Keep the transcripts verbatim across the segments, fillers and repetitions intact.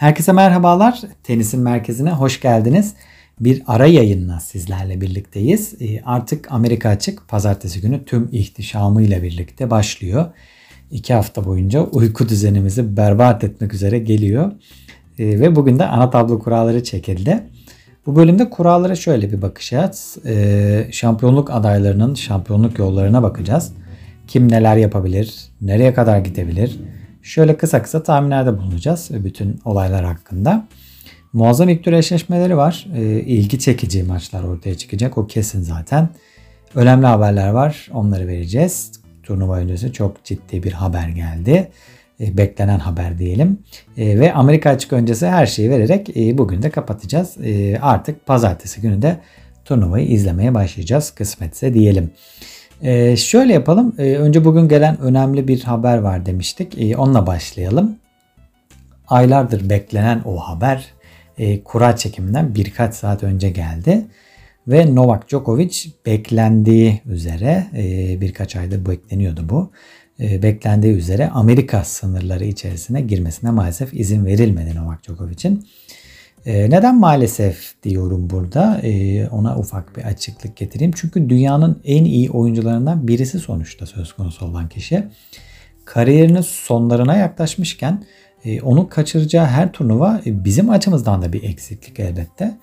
Herkese merhabalar. Tenisin merkezine hoş geldiniz. Bir ara yayınla sizlerle birlikteyiz. Artık Amerika Açık pazartesi günü tüm ihtişamıyla birlikte başlıyor. İki hafta boyunca uyku düzenimizi berbat etmek üzere geliyor. Ve bugün de ana tablo kuralları çekildi. Bu bölümde kurallara şöyle bir bakış at. Şampiyonluk adaylarının şampiyonluk yollarına bakacağız. Kim neler yapabilir, nereye kadar gidebilir? Şöyle kısa kısa tahminlerde bulunacağız bütün olaylar hakkında. Muazzam ilk tur eşleşmeleri var. E, ilgi çekici maçlar ortaya çıkacak. O kesin zaten. Önemli haberler var. Onları vereceğiz. Turnuva öncesi çok ciddi bir haber geldi. E, beklenen haber diyelim. E, ve Amerika Açık öncesi her şeyi vererek e, bugün de kapatacağız. E, artık pazartesi günü de turnuvayı izlemeye başlayacağız. Kısmetse diyelim. Ee, şöyle yapalım. Ee, önce bugün gelen önemli bir haber var demiştik. Ee, onunla başlayalım. Aylardır beklenen o haber e, kura çekiminden birkaç saat önce geldi. Ve Novak Djokovic beklendiği üzere e, birkaç aydır bekleniyordu bu. E, beklendiği üzere Amerika sınırları içerisine girmesine maalesef izin verilmedi Novak Djokovic'in. Neden maalesef diyorum burada? Ona ufak bir açıklık getireyim. Çünkü dünyanın en iyi oyuncularından birisi sonuçta söz konusu olan kişi. Kariyerinin sonlarına yaklaşmışken onu kaçıracağı her turnuva bizim açımızdan da bir eksiklik elbette.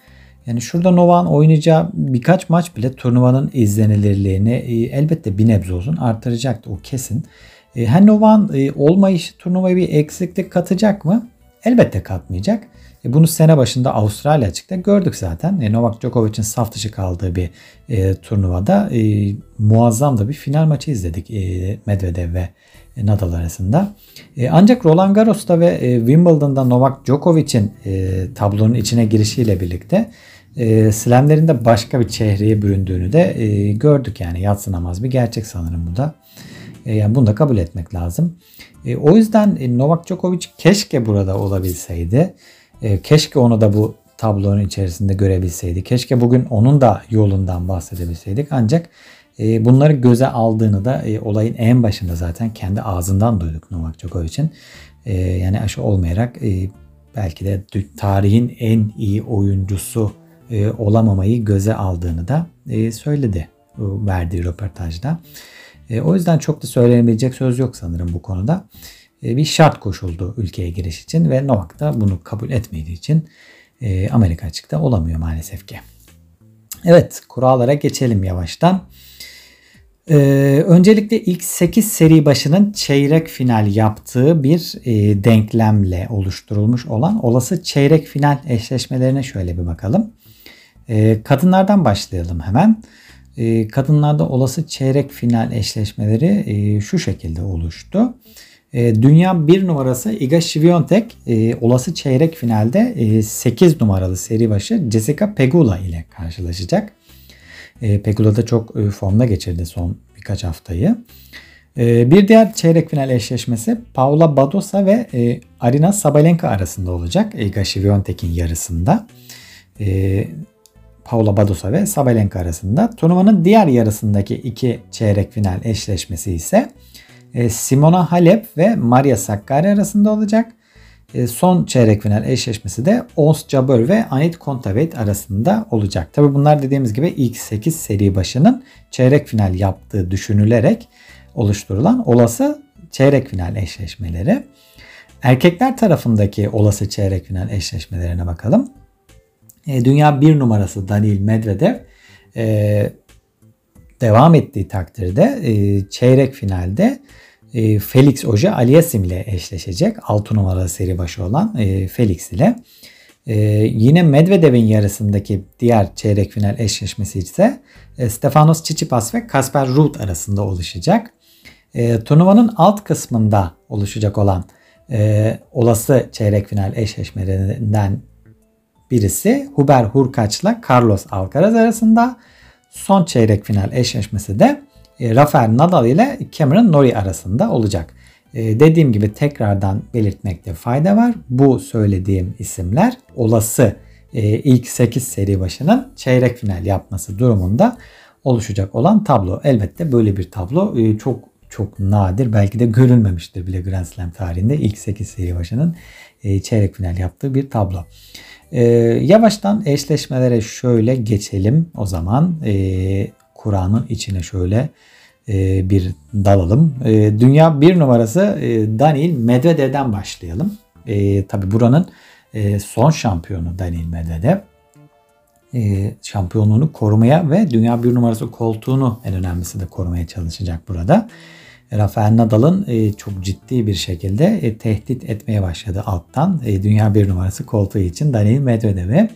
Yani şurada Novak'ın oynayacağı birkaç maç bile turnuvanın izlenilirliğini elbette bir nebze olsun artıracaktı, o kesin. Her Novak'ın olmayışı turnuvaya bir eksiklik katacak mı? Elbette katmayacak. Bunu sene başında Avustralya Açık'ta gördük zaten. E, Novak Djokovic'in saf dışı kaldığı bir e, turnuvada e, muazzam da bir final maçı izledik e, Medvedev ve Nadal arasında. E, ancak Roland Garros'ta ve e, Wimbledon'da Novak Djokovic'in e, tablonun içine girişiyle birlikte e, slamlerin de başka bir çehreye büründüğünü de e, gördük. Yani yadsınamaz bir gerçek sanırım bu da. E, yani bunu da kabul etmek lazım. E, o yüzden e, Novak Djokovic keşke burada olabilseydi. Keşke onu da bu tablonun içerisinde görebilseydik. Keşke bugün onun da yolundan bahsedebilseydik. Ancak bunları göze aldığını da olayın en başında zaten kendi ağzından duyduk Novak Djokovic'in. Yani aşı olmayarak belki de tarihin en iyi oyuncusu olamamayı göze aldığını da söyledi verdiği röportajda. O yüzden çok da söylenebilecek söz yok sanırım bu konuda. Bir şart koşuldu ülkeye giriş için ve Novak da bunu kabul etmediği için Amerika Açık'ta olamıyor maalesef ki. Evet, kurallara geçelim yavaştan. Ee, öncelikle ilk sekiz seri başının çeyrek final yaptığı bir e, denklemle oluşturulmuş olan olası çeyrek final eşleşmelerine şöyle bir bakalım. Ee, kadınlardan başlayalım hemen. Ee, kadınlarda olası çeyrek final eşleşmeleri e, şu şekilde oluştu. Dünya bir numarası Iga Świątek e, olası çeyrek finalde e, sekiz numaralı seri başı Jessica Pegula ile karşılaşacak. E, Pegula da çok e, formda geçirdi son birkaç haftayı. E, bir diğer çeyrek final eşleşmesi Paola Badosa ve e, Arina Sabalenka arasında olacak. Iga Świątek'in yarısında. E, Paola Badosa ve Sabalenka arasında. Turnuvanın diğer yarısındaki iki çeyrek final eşleşmesi ise Simona Halep ve Maria Sakkari arasında olacak. Son çeyrek final eşleşmesi de Ons Jabeur ve Anett Kontaveit arasında olacak. Tabii bunlar dediğimiz gibi ilk sekiz seri başının çeyrek final yaptığı düşünülerek oluşturulan olası çeyrek final eşleşmeleri. Erkekler tarafındaki olası çeyrek final eşleşmelerine bakalım. Dünya bir numarası Daniil Medvedev devam ettiği takdirde çeyrek finalde Felix Auger-Aliassime ile eşleşecek. altı numaralı seri başı olan Felix ile. Yine Medvedev'in yarısındaki diğer çeyrek final eşleşmesi ise Stefanos Tsitsipas ve Casper Ruud arasında oluşacak. Turnuvanın alt kısmında oluşacak olan olası çeyrek final eşleşmelerinden birisi Hubert Hurkacz ile Carlos Alcaraz arasında. Son çeyrek final eşleşmesi de Rafael Nadal ile Cameron Norrie arasında olacak. Dediğim gibi tekrardan belirtmekte fayda var. Bu söylediğim isimler olası ilk sekiz seri başının çeyrek final yapması durumunda oluşacak olan tablo. Elbette böyle bir tablo çok çok nadir, belki de görülmemiştir bile Grand Slam tarihinde ilk sekiz seri başının çeyrek final yaptığı bir tablo. Ee, yavaştan eşleşmelere şöyle geçelim o zaman. Ee, Kur'an'ın içine şöyle e, bir dalalım. Ee, dünya bir numarası e, Daniil Medvedev'den başlayalım. Ee, tabii buranın e, son şampiyonu Daniil Medvedev. Ee, şampiyonluğunu korumaya ve dünya bir numarası koltuğunu, en önemlisi de, korumaya çalışacak burada. Rafael Nadal'ın e, çok ciddi bir şekilde e, tehdit etmeye başladı alttan. E, dünya bir numarası koltuğu için Daniil Medvedev'i.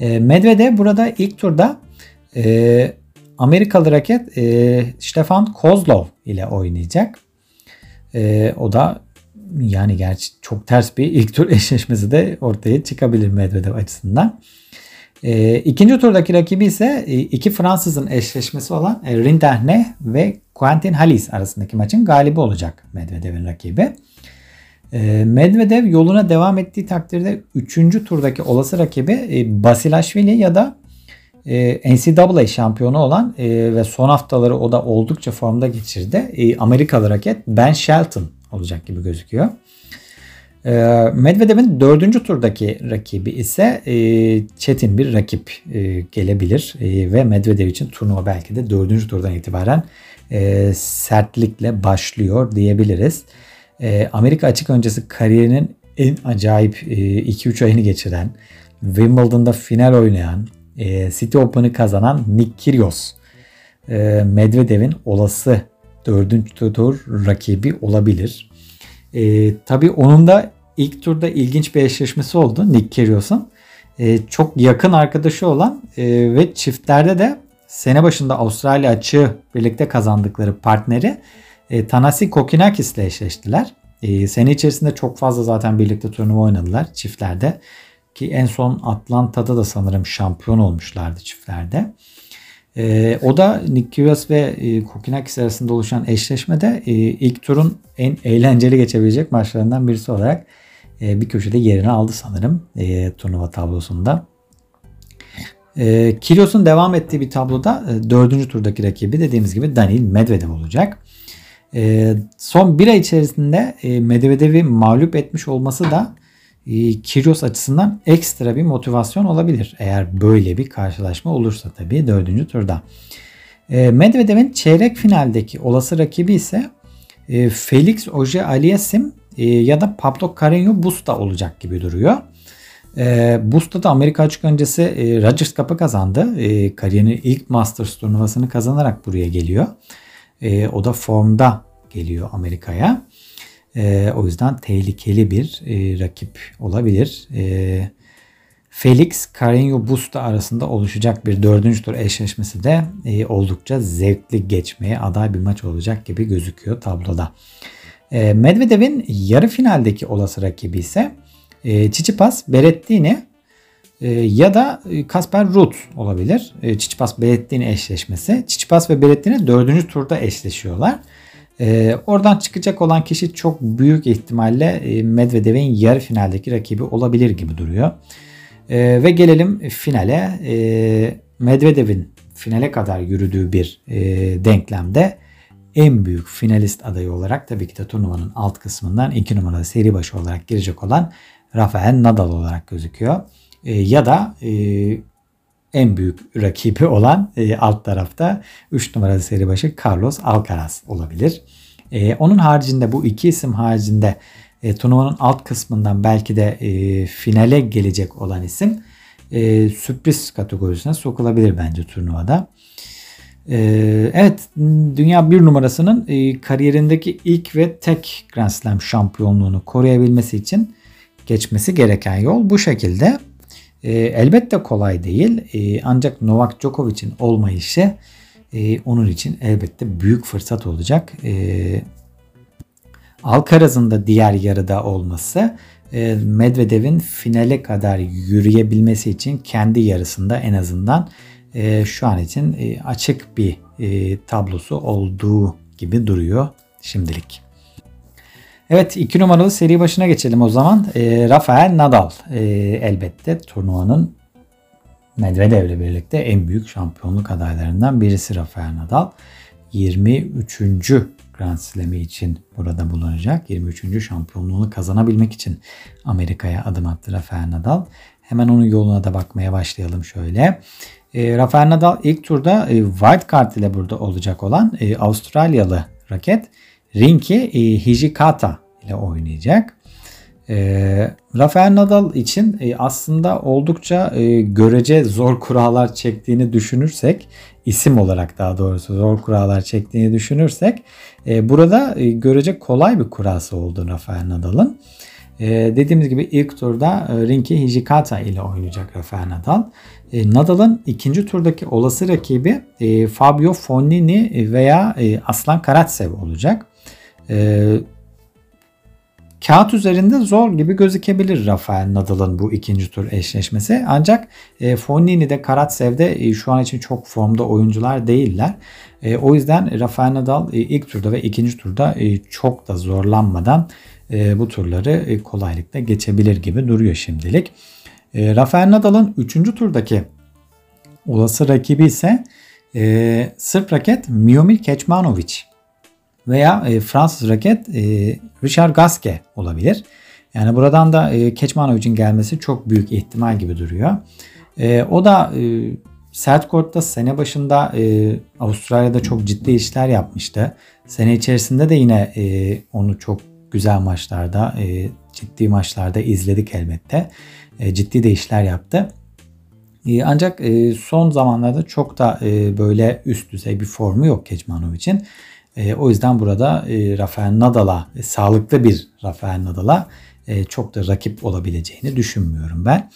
E, Medvedev burada ilk turda e, Amerikalı raket e, Stefan Kozlov ile oynayacak. E, o da yani gerçi çok ters bir ilk tur eşleşmesi de ortaya çıkabilir Medvedev açısından. E, ikinci turdaki rakibi ise e, iki Fransız'ın eşleşmesi olan e, Rinderknecht ve Quentin Halis arasındaki maçın galibi olacak Medvedev'in rakibi. E, Medvedev yoluna devam ettiği takdirde üçüncü turdaki olası rakibi e, Basilashvili ya da e, N C A A şampiyonu olan e, ve son haftaları o da oldukça formda geçirdi, E, Amerikalı raket Ben Shelton olacak gibi gözüküyor. Medvedev'in dördüncü turdaki rakibi ise çetin bir rakip gelebilir ve Medvedev için turnuva belki de dördüncü turdan itibaren sertlikle başlıyor diyebiliriz. Amerika açık öncesi kariyerinin en acayip iki üç ayını geçiren, Wimbledon'da final oynayan, City Open'ı kazanan Nick Kyrgios Medvedev'in olası dördüncü tur rakibi olabilir. E, tabii onun da ilk turda ilginç bir eşleşmesi oldu Nick Kyrgios'un. E, çok yakın arkadaşı olan e, ve çiftlerde de sene başında Avustralya açığı birlikte kazandıkları partneri e, Thanasi Kokkinakis ile eşleştiler. E, sene içerisinde çok fazla zaten birlikte turnuva oynadılar çiftlerde, ki en son Atlanta'da da sanırım şampiyon olmuşlardı çiftlerde. Ee, o da Nick Kyrgios ve e, Kokkinakis arasında oluşan eşleşmede e, ilk turun en eğlenceli geçebilecek maçlarından birisi olarak e, bir köşede yerini aldı sanırım e, turnuva tablosunda. E, Kyrgios'un devam ettiği bir tabloda e, dördüncü turdaki rakibi dediğimiz gibi Daniil Medvedev olacak. E, son bir ay içerisinde e, Medvedev'i mağlup etmiş olması da Kyrgios açısından ekstra bir motivasyon olabilir, eğer böyle bir karşılaşma olursa tabii dördüncü turda. Medvedev'in çeyrek finaldeki olası rakibi ise Felix Auger-Aliassime ya da Pablo Carreño Busta olacak gibi duruyor. Busta da Amerika açık öncesi Rogers Cup'ı kazandı. Kariyerinin ilk Masters turnuvasını kazanarak buraya geliyor. O da formda geliyor Amerika'ya. E, o yüzden tehlikeli bir e, rakip olabilir. E, Felix Carreño Busta arasında oluşacak bir dördüncü tur eşleşmesi de e, oldukça zevkli geçmeye aday bir maç olacak gibi gözüküyor tabloda. E, Medvedev'in yarı finaldeki olası rakibi ise e, Tsitsipas, Berrettini e, ya da Casper Ruud olabilir. E, Tsitsipas Berrettini eşleşmesi. Tsitsipas ve Berrettini dördüncü turda eşleşiyorlar. Ee, oradan çıkacak olan kişi çok büyük ihtimalle Medvedev'in yarı finaldeki rakibi olabilir gibi duruyor. Ee, ve gelelim finale. Ee, Medvedev'in finale kadar yürüdüğü bir e, denklemde en büyük finalist adayı olarak tabii ki de turnuvanın alt kısmından iki numaralı seri başı olarak girecek olan Rafael Nadal olarak gözüküyor. Ee, ya da e, en büyük rakibi olan e, alt tarafta üç numaralı seri başı Carlos Alcaraz olabilir. E, onun haricinde, bu iki isim haricinde e, turnuvanın alt kısmından belki de e, finale gelecek olan isim e, sürpriz kategorisine sokulabilir bence turnuvada. E, evet, dünya bir numarasının e, kariyerindeki ilk ve tek Grand Slam şampiyonluğunu koruyabilmesi için geçmesi gereken yol bu şekilde. Elbette kolay değil, ancak Novak Djokovic'in olmayışı onun için elbette büyük fırsat olacak. Alcaraz'ın da diğer yarıda olması, Medvedev'in finale kadar yürüyebilmesi için kendi yarısında en azından şu an için açık bir tablosu olduğu gibi duruyor şimdilik. Evet, iki numaralı seri başına geçelim o zaman. E, Rafael Nadal e, elbette turnuvanın Medvedev'le birlikte en büyük şampiyonluk adaylarından birisi Rafael Nadal. yirmi üçüncü Grand Slam'i için burada bulunacak. yirmi üçüncü şampiyonluğunu kazanabilmek için Amerika'ya adım attı Rafael Nadal. Hemen onun yoluna da bakmaya başlayalım şöyle. E, Rafael Nadal ilk turda e, wild card ile burada olacak olan e, Avustralyalı raket Rinky e, Hijikata ile oynayacak. E, Rafael Nadal için e, aslında oldukça e, görece zor kurallar çektiğini düşünürsek, isim olarak daha doğrusu zor kurallar çektiğini düşünürsek e, burada e, görece kolay bir kurası oldu Rafael Nadal'ın. Ee, dediğimiz gibi ilk turda e, Rinky Hijikata ile oynayacak Rafael Nadal. E, Nadal'ın ikinci turdaki olası rakibi e, Fabio Fognini veya e, Aslan Karatsev olacak. E, kağıt üzerinde zor gibi gözükebilir Rafael Nadal'ın bu ikinci tur eşleşmesi. Ancak e, Fognini de Karatsev de e, şu an için çok formda oyuncular değiller. E, o yüzden Rafael Nadal e, ilk turda ve ikinci turda e, çok da zorlanmadan E, bu turları e, kolaylıkla geçebilir gibi duruyor şimdilik. E, Rafael Nadal'ın üçüncü turdaki olası rakibi ise e, Sırp raket Miomir Kecmanović veya e, Fransız raket e, Richard Gasquet olabilir. Yani buradan da e, Kecmanovic'in gelmesi çok büyük ihtimal gibi duruyor. E, o da e, sert kortta sene başında e, Avustralya'da çok ciddi işler yapmıştı. Sene içerisinde de yine e, onu çok güzel maçlarda, e, ciddi maçlarda izledik elbette. E, ciddi de işler yaptı. E, ancak e, son zamanlarda çok da e, böyle üst düzey bir formu yok Kecmanovic'in. E, o yüzden burada e, Rafael Nadal'a, e, sağlıklı bir Rafael Nadal'a e, çok da rakip olabileceğini düşünmüyorum ben.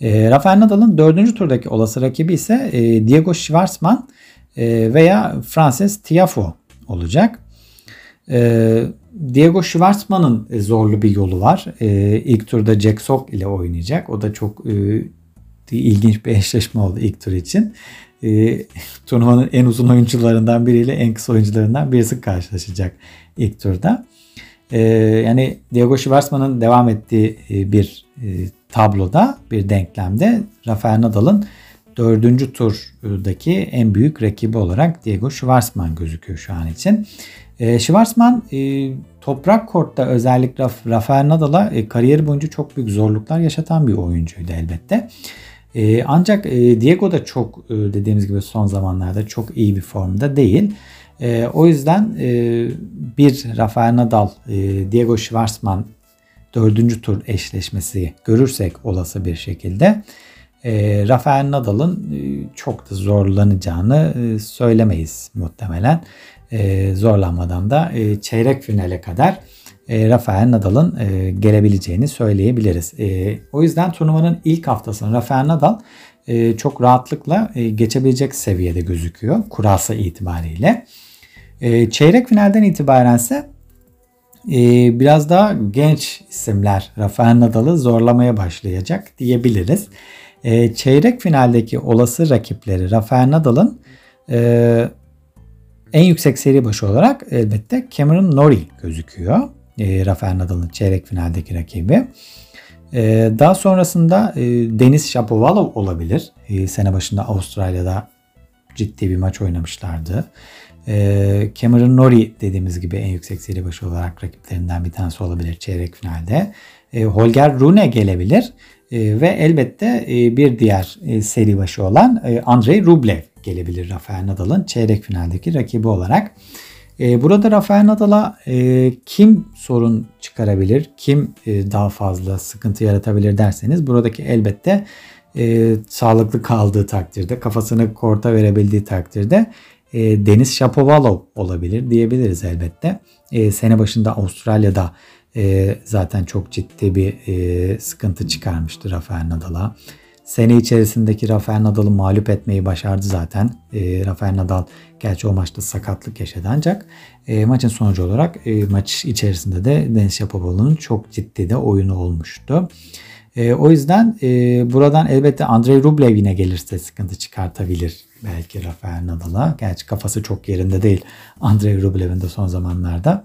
E, Rafael Nadal'ın dördüncü turdaki olası rakibi ise e, Diego Schwartzman e, veya Francis Tiafoe olacak. E, Diego Schwartzman'ın zorlu bir yolu var. E, ilk turda Jack Sock ile oynayacak. O da çok e, ilginç bir eşleşme oldu ilk tur için. E, turnuvanın en uzun oyuncularından biriyle en kısa oyuncularından birisi karşılaşacak ilk turda. E, yani Diego Schwartzman'ın devam ettiği e, bir e, tabloda, bir denklemde Rafael Nadal'ın dördüncü turdaki en büyük rakibi olarak Diego Schwartzman gözüküyor şu an için. E, Schwartzman e, toprak kortta özellikle Rafael Nadal'a e, kariyeri boyunca çok büyük zorluklar yaşatan bir oyuncuydu elbette. E, ancak e, Diego da çok e, dediğimiz gibi son zamanlarda çok iyi bir formda değil. E, o yüzden e, bir Rafael Nadal, e, Diego Schwartzman dördüncü tur eşleşmesi görürsek olası bir şekilde e, Rafael Nadal'ın e, çok da zorlanacağını e, söylemeyiz muhtemelen. E, zorlanmadan da e, çeyrek finale kadar e, Rafael Nadal'ın e, gelebileceğini söyleyebiliriz. E, o yüzden turnuvanın ilk haftasını Rafael Nadal e, çok rahatlıkla e, geçebilecek seviyede gözüküyor kurası itibariyle. E, çeyrek finalden itibarense e, biraz daha genç isimler Rafael Nadal'ı zorlamaya başlayacak diyebiliriz. E, çeyrek finaldeki olası rakipleri Rafael Nadal'ın e, en yüksek seri başı olarak elbette Cameron Norrie gözüküyor. E, Rafael Nadal'ın çeyrek finaldeki rakibi. E, daha sonrasında e, Denis Shapovalov olabilir. E, sene başında Avustralya'da ciddi bir maç oynamışlardı. E, Cameron Norrie dediğimiz gibi en yüksek seri başı olarak rakiplerinden bir tanesi olabilir çeyrek finalde. E, Holger Rune gelebilir. E, ve elbette e, bir diğer e, seri başı olan e, Andrei Rublev gelebilir Rafael Nadal'ın çeyrek finaldeki rakibi olarak. Ee, burada Rafael Nadal'a e, kim sorun çıkarabilir, kim e, daha fazla sıkıntı yaratabilir derseniz buradaki elbette e, sağlıklı kaldığı takdirde, kafasını korta verebildiği takdirde e, Denis Shapovalov olabilir diyebiliriz elbette. E, sene başında Avustralya'da e, zaten çok ciddi bir e, sıkıntı çıkarmıştı Rafael Nadal'a. Sene içerisindeki Rafael Nadal'ı mağlup etmeyi başardı zaten. E, Rafael Nadal gerçi o maçta sakatlık yaşadı ancak e, maçın sonucu olarak e, maç içerisinde de Denis Shapovalov'un çok ciddi de oyunu olmuştu. E, o yüzden e, buradan elbette Andrei Rublev yine gelirse sıkıntı çıkartabilir belki Rafael Nadal'a. Gerçi kafası çok yerinde değil Andrei Rublev'in de son zamanlarda.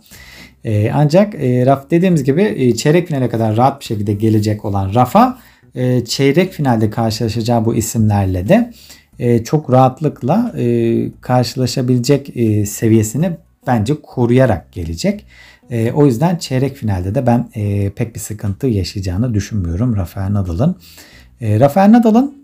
E, ancak e, Raf dediğimiz gibi e, çeyrek finale kadar rahat bir şekilde gelecek olan Rafa çeyrek finalde karşılaşacağı bu isimlerle de çok rahatlıkla karşılaşabilecek seviyesini bence koruyarak gelecek. E, o yüzden çeyrek finalde de ben e, pek bir sıkıntı yaşayacağını düşünmüyorum Rafael Nadal'ın. E, Rafael Nadal'ın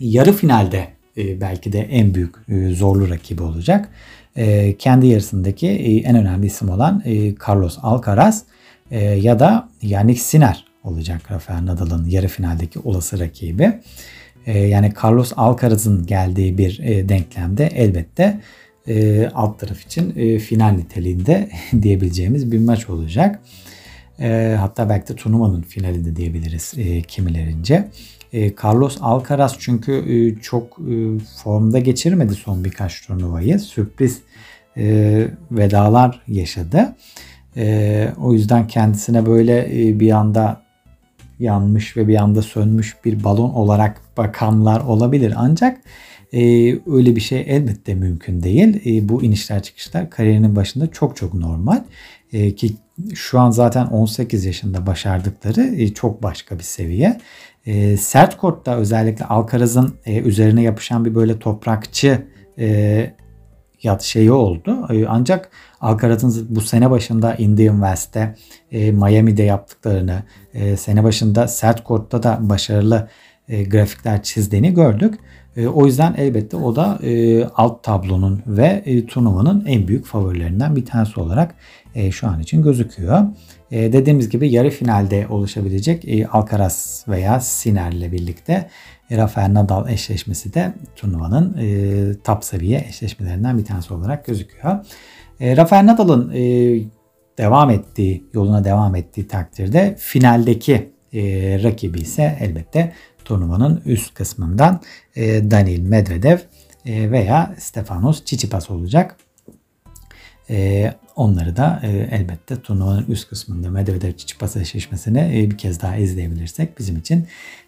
yarı finalde e, belki de en büyük e, zorlu rakibi olacak. E, kendi yarısındaki e, en önemli isim olan e, Carlos Alcaraz e, ya da Jannik Sinner olacak Rafael Nadal'ın yarı finaldeki olası rakibi. E, yani Carlos Alcaraz'ın geldiği bir e, denklemde elbette E, alt taraf için e, final niteliğinde diyebileceğimiz bir maç olacak. E, hatta belki de turnuvanın finali de diyebiliriz e, kimilerince. E, Carlos Alcaraz çünkü e, çok e, formda geçirmedi son birkaç turnuvayı. Sürpriz e, vedalar yaşadı. E, o yüzden kendisine böyle e, bir anda yanmış ve bir anda sönmüş bir balon olarak bakanlar olabilir ancak Ee, öyle bir şey elbette mümkün değil. Ee, bu inişler çıkışlar kariyerinin başında çok çok normal. Ee, ki şu an zaten on sekiz yaşında başardıkları e, çok başka bir seviye. Ee, sert kortta özellikle Alcaraz'ın e, üzerine yapışan bir böyle toprakçı e, yat şeyi oldu. E, ancak Alcaraz'ın bu sene başında Indian West'te, e, Miami'de yaptıklarını, e, sene başında sert kortta da başarılı e, grafikler çizdiğini gördük. E, o yüzden elbette o da e, alt tablonun ve e, turnuvanın en büyük favorilerinden bir tanesi olarak e, şu an için gözüküyor. E, dediğimiz gibi yarı finalde oluşabilecek e, Alcaraz veya Sinner'le birlikte e, Rafael Nadal eşleşmesi de turnuvanın e, top seviye eşleşmelerinden bir tanesi olarak gözüküyor. E, Rafael Nadal'ın e, devam ettiği, yoluna devam ettiği takdirde finaldeki e, rakibi ise elbette turnuvanın üst kısmından e, Daniil Medvedev e, veya Stefanos Tsitsipas olacak. E, onları da e, elbette turnuvanın üst kısmında Medvedev-Tsitsipas eşleşmesini e, bir kez daha izleyebilirsek bizim için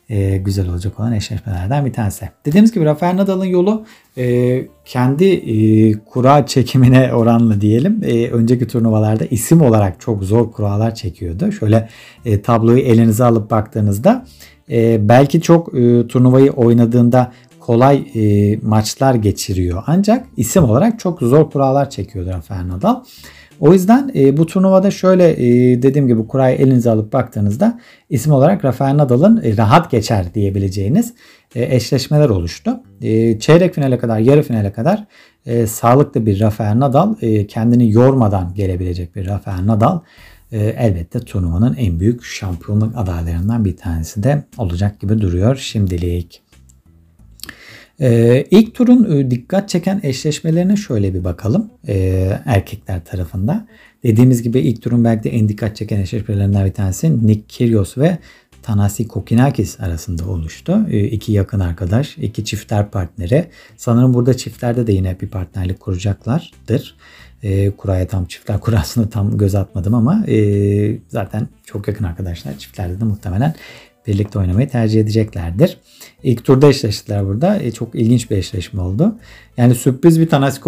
e, güzel olacak olan eşleşmelerden bir tanesi. Dediğimiz gibi Rafael Nadal'ın yolu e, kendi e, kura çekimine oranlı diyelim. E, önceki turnuvalarda isim olarak çok zor kuralar çekiyordu. Şöyle e, tabloyu elinize alıp baktığınızda Ee, belki çok e, turnuvayı oynadığında kolay e, maçlar geçiriyor. Ancak isim olarak çok zor kurallar çekiyordu Rafael Nadal. O yüzden e, bu turnuvada şöyle e, dediğim gibi kurayı elinize alıp baktığınızda isim olarak Rafael Nadal'ın e, rahat geçer diyebileceğiniz e, eşleşmeler oluştu. E, çeyrek finale kadar, yarı finale kadar e, sağlıklı bir Rafael Nadal, e, kendini yormadan gelebilecek bir Rafael Nadal elbette turnuvanın en büyük şampiyonluk adaylarından bir tanesi de olacak gibi duruyor şimdilik. Ee, ilk turun dikkat çeken eşleşmelerine şöyle bir bakalım ee, erkekler tarafında. Dediğimiz gibi ilk turun belki de en dikkat çeken eşleşmelerinden bir tanesi Nick Kyrgios ve Thanasi Kokkinakis arasında oluştu. Ee, iki yakın arkadaş, iki çiftler partneri. Sanırım burada çiftlerde de yine bir partnerlik kuracaklardır. E, kuraya tam çiftler kurasını tam göz atmadım ama e, zaten çok yakın arkadaşlar, çiftlerde de muhtemelen birlikte oynamayı tercih edeceklerdir. İlk turda eşleştiler burada. E, çok ilginç bir eşleşme oldu. Yani sürpriz bir Thanasi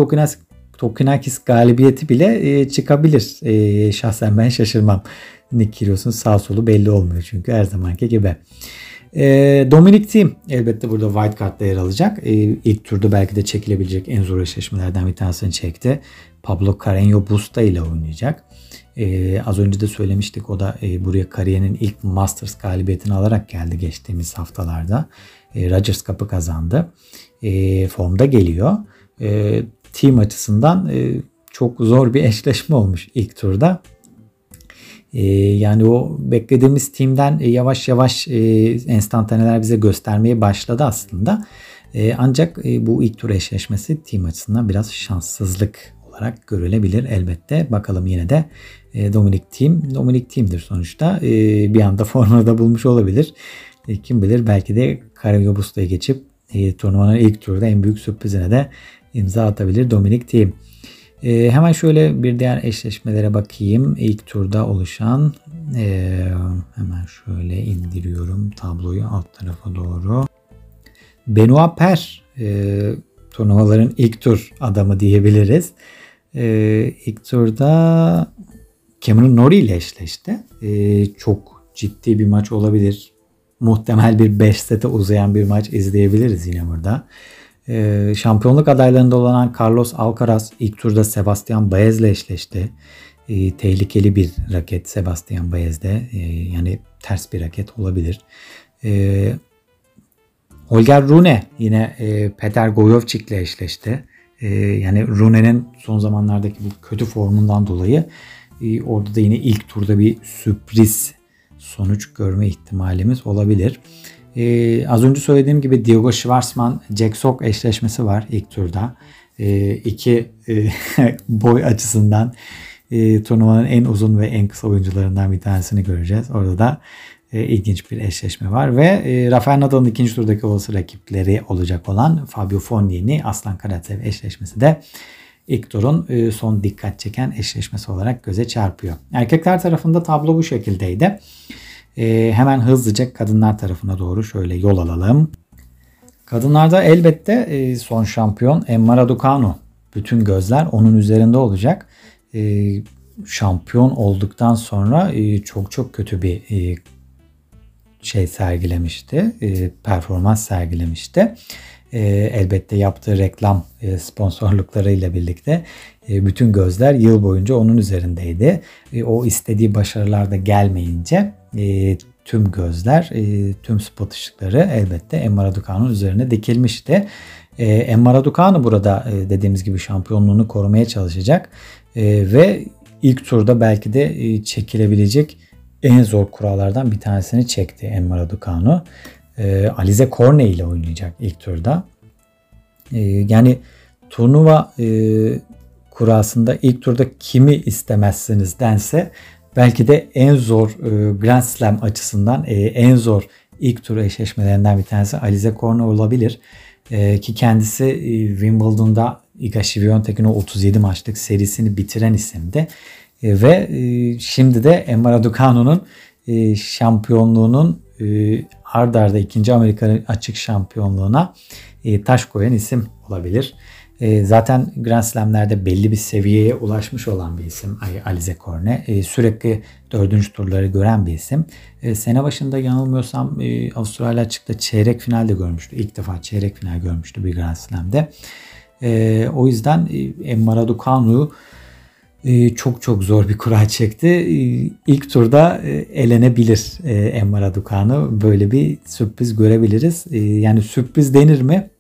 Kokkinakis galibiyeti bile e, çıkabilir. E, şahsen ben şaşırmam. Nick Kyrgios'un sağ solu belli olmuyor çünkü her zamanki gibi. Dominic Thiem elbette burada white card'da yer alacak. İlk turda belki de çekilebilecek en zor eşleşmelerden bir tanesini çekti. Pablo Carreño Busta ile oynayacak. Az önce de söylemiştik, o da buraya kariyerinin ilk Masters galibiyetini alarak geldi geçtiğimiz haftalarda. Rogers Cup'ı kazandı. Formda geliyor. Thiem açısından çok zor bir eşleşme olmuş ilk turda. Yani o beklediğimiz Team'den yavaş yavaş enstantaneler bize göstermeye başladı aslında. Ancak bu ilk tur eşleşmesi Team açısından biraz şanssızlık olarak görülebilir elbette. Bakalım yine de Dominic Thiem, Dominic Thiem'dir sonuçta. Bir anda formunu da bulmuş olabilir. Kim bilir, belki de Carreño Busta'ya geçip turnuvanın ilk turda en büyük sürprizine de imza atabilir Dominic Thiem. Ee, hemen şöyle bir diğer eşleşmelere bakayım. İlk turda oluşan e, hemen şöyle indiriyorum tabloyu alt tarafa doğru. Benoît Per e, turnuvaların ilk tur adamı diyebiliriz. E, ilk turda Cameron Norrie ile eşleşti. E, çok ciddi bir maç olabilir. Muhtemel bir beş sete uzayan bir maç izleyebiliriz yine burada. Ee, şampiyonluk adaylarında olan Carlos Alcaraz ilk turda Sebastian Baez'le eşleşti. Ee, tehlikeli bir raket Sebastian Baez'de. Ee, yani ters bir raket olabilir. Ee, Holger Rune yine e, Peter Gojovcic'le eşleşti. Ee, yani Rune'nin son zamanlardaki bu kötü formundan dolayı e, orada da yine ilk turda bir sürpriz sonuç görme ihtimalimiz olabilir. Ee, az önce söylediğim gibi Diego Schwartzman Jack Sock eşleşmesi var ilk turda. Ee, iki e, boy açısından e, turnuvanın en uzun ve en kısa oyuncularından bir tanesini göreceğiz. Orada da e, ilginç bir eşleşme var ve e, Rafael Nadal'ın ikinci turdaki olası rakipleri olacak olan Fabio Fognini Aslan Karatsev eşleşmesi de İlk turun e, son dikkat çeken eşleşmesi olarak göze çarpıyor. Erkekler tarafında tablo bu şekildeydi. E, hemen hızlıca kadınlar tarafına doğru şöyle yol alalım. Kadınlarda elbette e, son şampiyon Emma Raducanu. Bütün gözler onun üzerinde olacak. E, şampiyon olduktan sonra e, çok çok kötü bir e, şey sergilemişti. E, performans sergilemişti. Elbette yaptığı reklam sponsorluklarıyla birlikte bütün gözler yıl boyunca onun üzerindeydi. O istediği başarılar da gelmeyince tüm gözler, tüm spot ışıkları elbette Emma Raducanu'nun üzerine dikilmişti. Emma Raducanu burada dediğimiz gibi şampiyonluğunu korumaya çalışacak ve ilk turda belki de çekilebilecek en zor kurallardan bir tanesini çekti Emma Raducanu. E, Alizé Cornet ile oynayacak ilk turda. E, yani turnuva e, kurasında ilk turda kimi istemezsiniz dense belki de en zor e, Grand Slam açısından e, en zor ilk tur eşleşmelerinden bir tanesi Alizé Cornet olabilir. E, ki kendisi e, Wimbledon'da Iga Świątek'in o otuz yedi maçlık serisini bitiren isimdi. E, ve e, şimdi de Emma Raducanu'nun e, şampiyonluğunun e, ard arda ikinci Amerika açık şampiyonluğuna e, taş koyan isim olabilir. E, zaten Grand Slam'lerde belli bir seviyeye ulaşmış olan bir isim Alizé Cornet. E, sürekli dördüncü turları gören bir isim. E, sene başında yanılmıyorsam e, Avustralya açıkta çeyrek finalde görmüştü. İlk defa çeyrek final görmüştü bir Grand Slam'de. E, o yüzden e, Emma Raducanu çok çok zor bir kura çekti. İlk turda elenebilir Emma Raducanu. Böyle bir sürpriz görebiliriz. Yani sürpriz denir mi?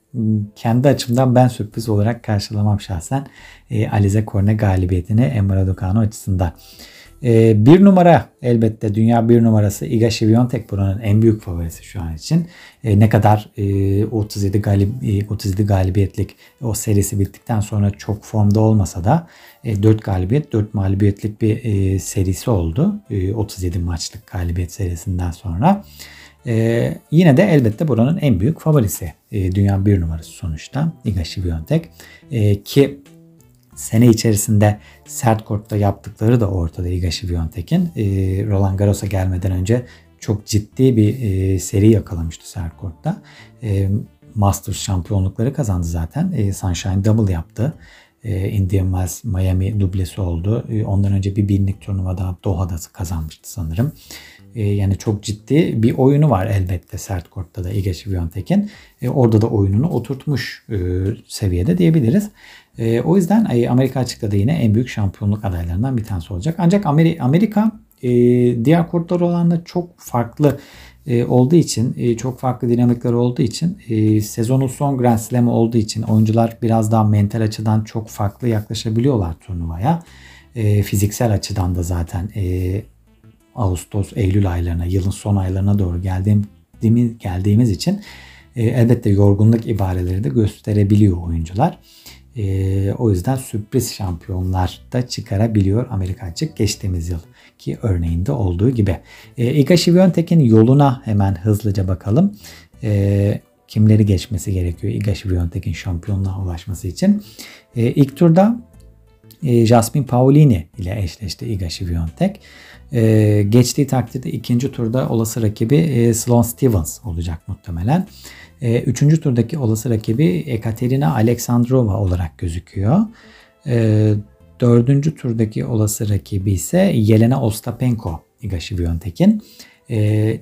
Kendi açımdan ben sürpriz olarak karşılamam şahsen. Alizé Cornet galibiyetini Emma Raducanu açısından. Bir numara elbette dünya bir numarası Iga Świątek buranın en büyük favorisi şu an için. Ne kadar otuz yedi, galib otuz yedi galibiyetlik o serisi bittikten sonra çok formda olmasa da dört galibiyet dört mağlubiyetlik bir serisi oldu. otuz yedi maçlık galibiyet serisinden sonra. Yine de elbette buranın en büyük favorisi dünya bir numarası sonuçta Iga Świątek ki sene içerisinde sert kortta yaptıkları da ortada Iga Świątek'in. E, Roland Garros'a gelmeden önce çok ciddi bir e, seri yakalamıştı sert kortta. E, Masters şampiyonlukları kazandı zaten. E, Sunshine Double yaptı. E, Indian Wells Miami dublesi oldu. E, ondan önce bir binlik turnuva daha Doha'da kazanmıştı sanırım. E, yani çok ciddi bir oyunu var elbette sert kortta da Iga Świątek'in. E, orada da oyununu oturtmuş e, seviyede diyebiliriz. E, o yüzden Amerika açıkta da yine en büyük şampiyonluk adaylarından bir tanesi olacak. Ancak Amerika, Amerika e, diğer kortlar olanla çok farklı e, olduğu için, e, çok farklı dinamikler olduğu için, e, sezonun son Grand Slam'ı olduğu için oyuncular biraz daha mental açıdan çok farklı yaklaşabiliyorlar turnuvaya. E, fiziksel açıdan da zaten e, Ağustos, Eylül aylarına, yılın son aylarına doğru geldiğim, geldiğimiz için e, elbette yorgunluk ibareleri de gösterebiliyor oyuncular. Ee, o yüzden sürpriz şampiyonlar da çıkarabiliyor Amerika açık geçtiğimiz yılki örneğinde olduğu gibi. Ee, Iga Świątek'in yoluna hemen hızlıca bakalım. Ee, kimleri geçmesi gerekiyor Iga Świątek'in şampiyonluğa ulaşması için? Ee, ilk turda e, Jasmine Paolini ile eşleşti Iga Świątek. Ee, geçtiği takdirde ikinci turda olası rakibi e, Sloane Stevens olacak muhtemelen. Üçüncü turdaki olası rakibi Ekaterina Alexandrova olarak gözüküyor. Dördüncü turdaki olası rakibi ise Yelena Ostapenko Iga Świątek'in.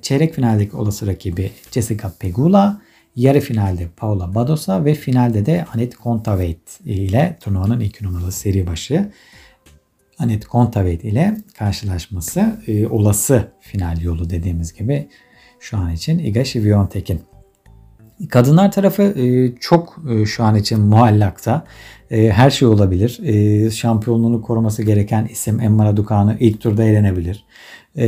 Çeyrek finaldeki olası rakibi Jessica Pegula. Yarı finalde Paola Badosa ve finalde de Anett Kontaveit ile turnuvanın iki numaralı seri başı Anett Kontaveit ile karşılaşması e, olası final yolu dediğimiz gibi şu an için Iga Świątek'in. Kadınlar tarafı e, çok e, şu an için muallakta. E, her şey olabilir. E, şampiyonluğunu koruması gereken isim Emma Raducanu ilk turda elenebilir. E,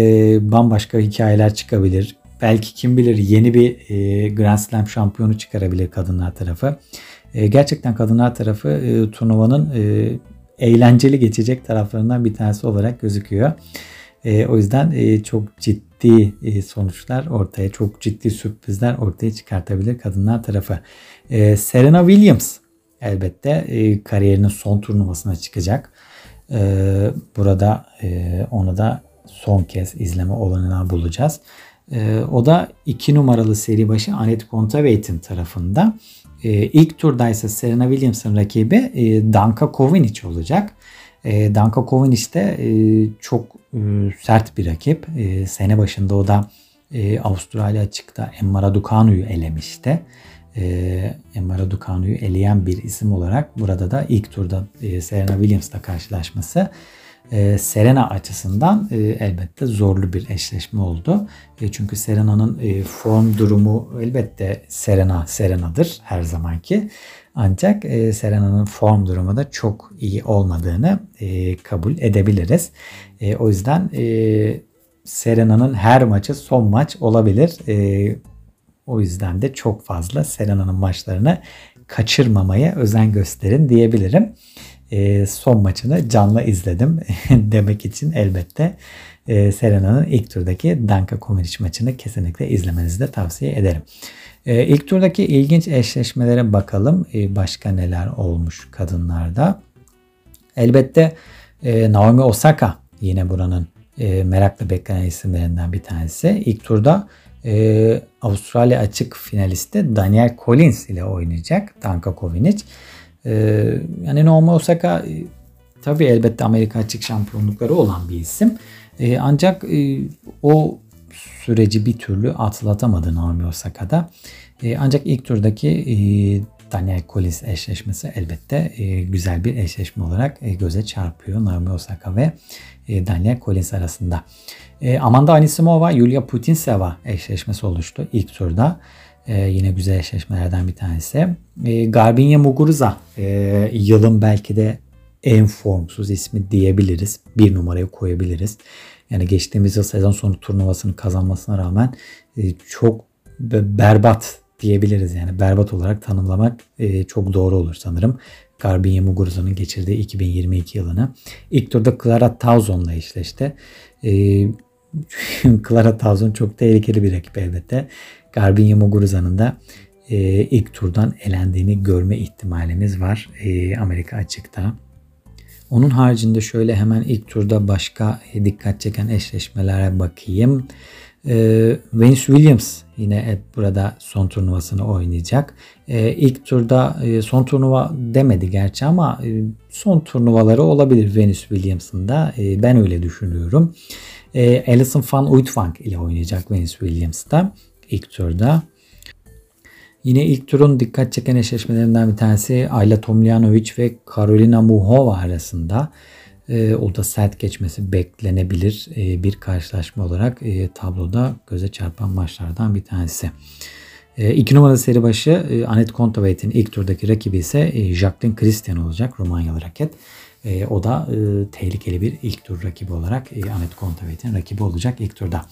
bambaşka hikayeler çıkabilir. Belki kim bilir yeni bir e, Grand Slam şampiyonu çıkarabilir kadınlar tarafı. E, gerçekten kadınlar tarafı e, turnuvanın e, eğlenceli geçecek taraflarından bir tanesi olarak gözüküyor. E, o yüzden e, çok ciddi e, sonuçlar ortaya, çok ciddi sürprizler ortaya çıkartabilir kadınlar tarafı. E, Serena Williams elbette e, kariyerinin son turnuvasına çıkacak. E, burada e, onu da son kez izleme olanına bulacağız. E, o da iki numaralı seri başı Anett Kontaveit'in tarafında. E, ilk turda ise Serena Williams'ın rakibi e, Danka Kovinić olacak. E, Danka Kovinić de e, çok e, sert bir rakip. E, sene başında o da e, Avustralya açıkta Emma Raducanu'yu elemişti. E, Emma Raducanu'yu eleyen bir isim olarak burada da ilk turda e, Serena Williams'la karşılaşması Ee, Serena açısından e, elbette zorlu bir eşleşme oldu. E, çünkü Serena'nın e, form durumu elbette Serena Serena'dır her zamanki. Ancak e, Serena'nın form durumu da çok iyi olmadığını e, kabul edebiliriz. E, o yüzden e, Serena'nın her maçı son maç olabilir. E, o yüzden de çok fazla Serena'nın maçlarını kaçırmamaya özen gösterin diyebilirim. E, son maçını canlı izledim demek için elbette e, Serena'nın ilk turdaki Danka Kovinić maçını kesinlikle izlemenizi de tavsiye ederim. E, ilk turdaki ilginç eşleşmelere bakalım. E, başka neler olmuş kadınlarda? Elbette e, Naomi Osaka yine buranın e, merakla beklenen isimlerinden bir tanesi. İlk turda e, Avustralya açık finalisti Danielle Collins ile oynayacak Danka Kovinić. Yani Naomi Osaka tabii elbette Amerika açık şampiyonlukları olan bir isim. Ancak o süreci bir türlü atlatamadı Naomi Osaka'da. Ancak ilk turdaki Danielle Collins eşleşmesi elbette güzel bir eşleşme olarak göze çarpıyor Naomi Osaka ve Danielle Collins arasında. Amanda Anisimova, Yulia Putintseva eşleşmesi oluştu ilk turda. Ee, yine güzel eşleşmelerden bir tanesi. Ee, Garbiñe Muguruza ee, yılın belki de en formsuz ismi diyebiliriz. Bir numaraya koyabiliriz. Yani geçtiğimiz yıl sezon sonu turnuvasını kazanmasına rağmen e, çok berbat diyebiliriz. Yani berbat olarak tanımlamak e, çok doğru olur sanırım. Garbiñe Muguruza'nın geçirdiği iki bin yirmi iki yılını. İlk turda Clara Tauzon'la eşleşti. Ee, Clara Tauzon çok tehlikeli bir rakip elbette. Garbiñe Muguruza'nın da e, ilk turdan elendiğini görme ihtimalimiz var e, Amerika açıkta. Onun haricinde şöyle hemen ilk turda başka e, dikkat çeken eşleşmelere bakayım. E, Venus Williams yine hep burada son turnuvasını oynayacak. E, ilk turda e, son turnuva demedi gerçi ama e, son turnuvaları olabilir Venus Williams'ın da. E, ben öyle düşünüyorum. E, Alison Van Uytvanck ile oynayacak Venus Williams'da ilk turda. Yine ilk turun dikkat çeken eşleşmelerinden bir tanesi Ayla Tomljanovic ve Karolina Muhova arasında. E, o da sert geçmesi beklenebilir e, bir karşılaşma olarak e, tabloda göze çarpan maçlardan bir tanesi. E, iki numaralı seri başı e, Anett Kontaveit'in ilk turdaki rakibi ise e, Jacqueline Cristian olacak, Romanyalı raket. E, o da e, tehlikeli bir ilk tur rakibi olarak e, Anett Kontaveit'in rakibi olacak ilk turda.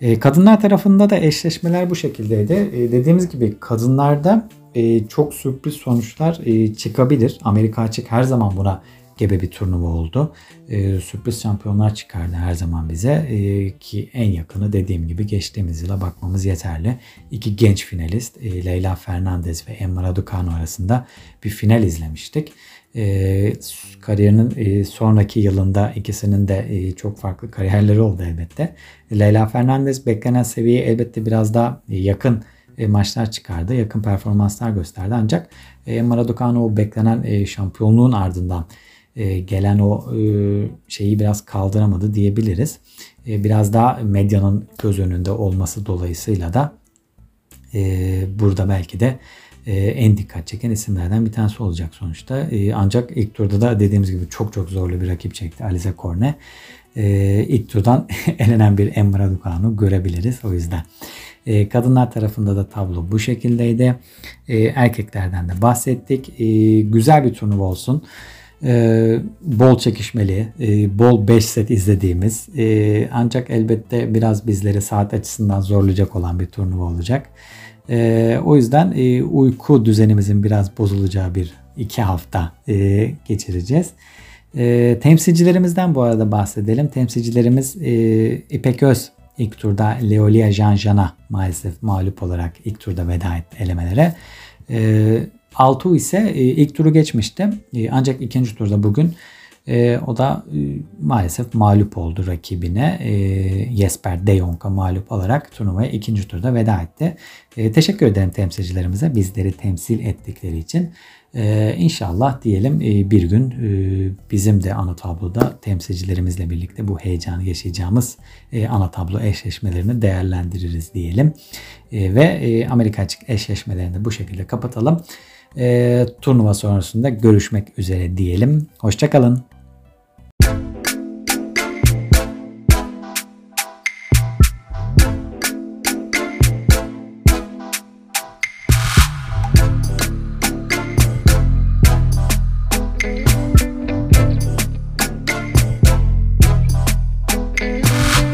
E, kadınlar tarafında da eşleşmeler bu şekildeydi. E, dediğimiz gibi kadınlarda e, çok sürpriz sonuçlar e, çıkabilir. Amerika açık her zaman buna gebe bir turnuva oldu. E, sürpriz şampiyonlar çıkardı her zaman bize. E, ki en yakını dediğim gibi geçtiğimiz yıla bakmamız yeterli. İki genç finalist e, Leyla Fernandez ve Emma Raducanu arasında bir final izlemiştik. E, kariyerinin e, sonraki yılında ikisinin de e, çok farklı kariyerleri oldu elbette. Leyla Fernandez beklenen seviyeye elbette biraz daha yakın e, maçlar çıkardı. Yakın performanslar gösterdi. Ancak Emma Raducanu o beklenen e, şampiyonluğun ardından e, gelen o e, şeyi biraz kaldıramadı diyebiliriz. E, biraz daha medyanın göz önünde olması dolayısıyla da e, burada belki de e, en dikkat çeken isimlerden bir tanesi olacak sonuçta. E, ancak ilk turda da dediğimiz gibi çok çok zorlu bir rakip çekti Alizé Cornet. E, ilk turdan elenen bir Emma Raducanu görebiliriz o yüzden. E, kadınlar tarafında da tablo bu şekildeydi. E, erkeklerden de bahsettik. E, güzel bir turnuva olsun. Ee, bol çekişmeli, e, bol beş set izlediğimiz e, ancak elbette biraz bizleri saat açısından zorlayacak olan bir turnuva olacak. E, o yüzden e, uyku düzenimizin biraz bozulacağı bir iki hafta e, geçireceğiz. E, temsilcilerimizden bu arada bahsedelim. Temsilcilerimiz e, İpek Öz ilk turda Leolia Janjan'a maalesef mağlup olarak ilk turda veda etti elemelere. E, Altuğ ise ilk turu geçmişti ancak ikinci turda bugün o da maalesef mağlup oldu rakibine. Jesper de Jong'a mağlup olarak turnuvaya ikinci turda veda etti. Teşekkür ederim temsilcilerimize bizleri temsil ettikleri için. İnşallah diyelim bir gün bizim de ana tabloda temsilcilerimizle birlikte bu heyecanı yaşayacağımız ana tablo eşleşmelerini değerlendiririz diyelim. Ve Amerika Açık eşleşmelerini de bu şekilde kapatalım. E, turnuva sonrasında görüşmek üzere diyelim. Hoşça kalın.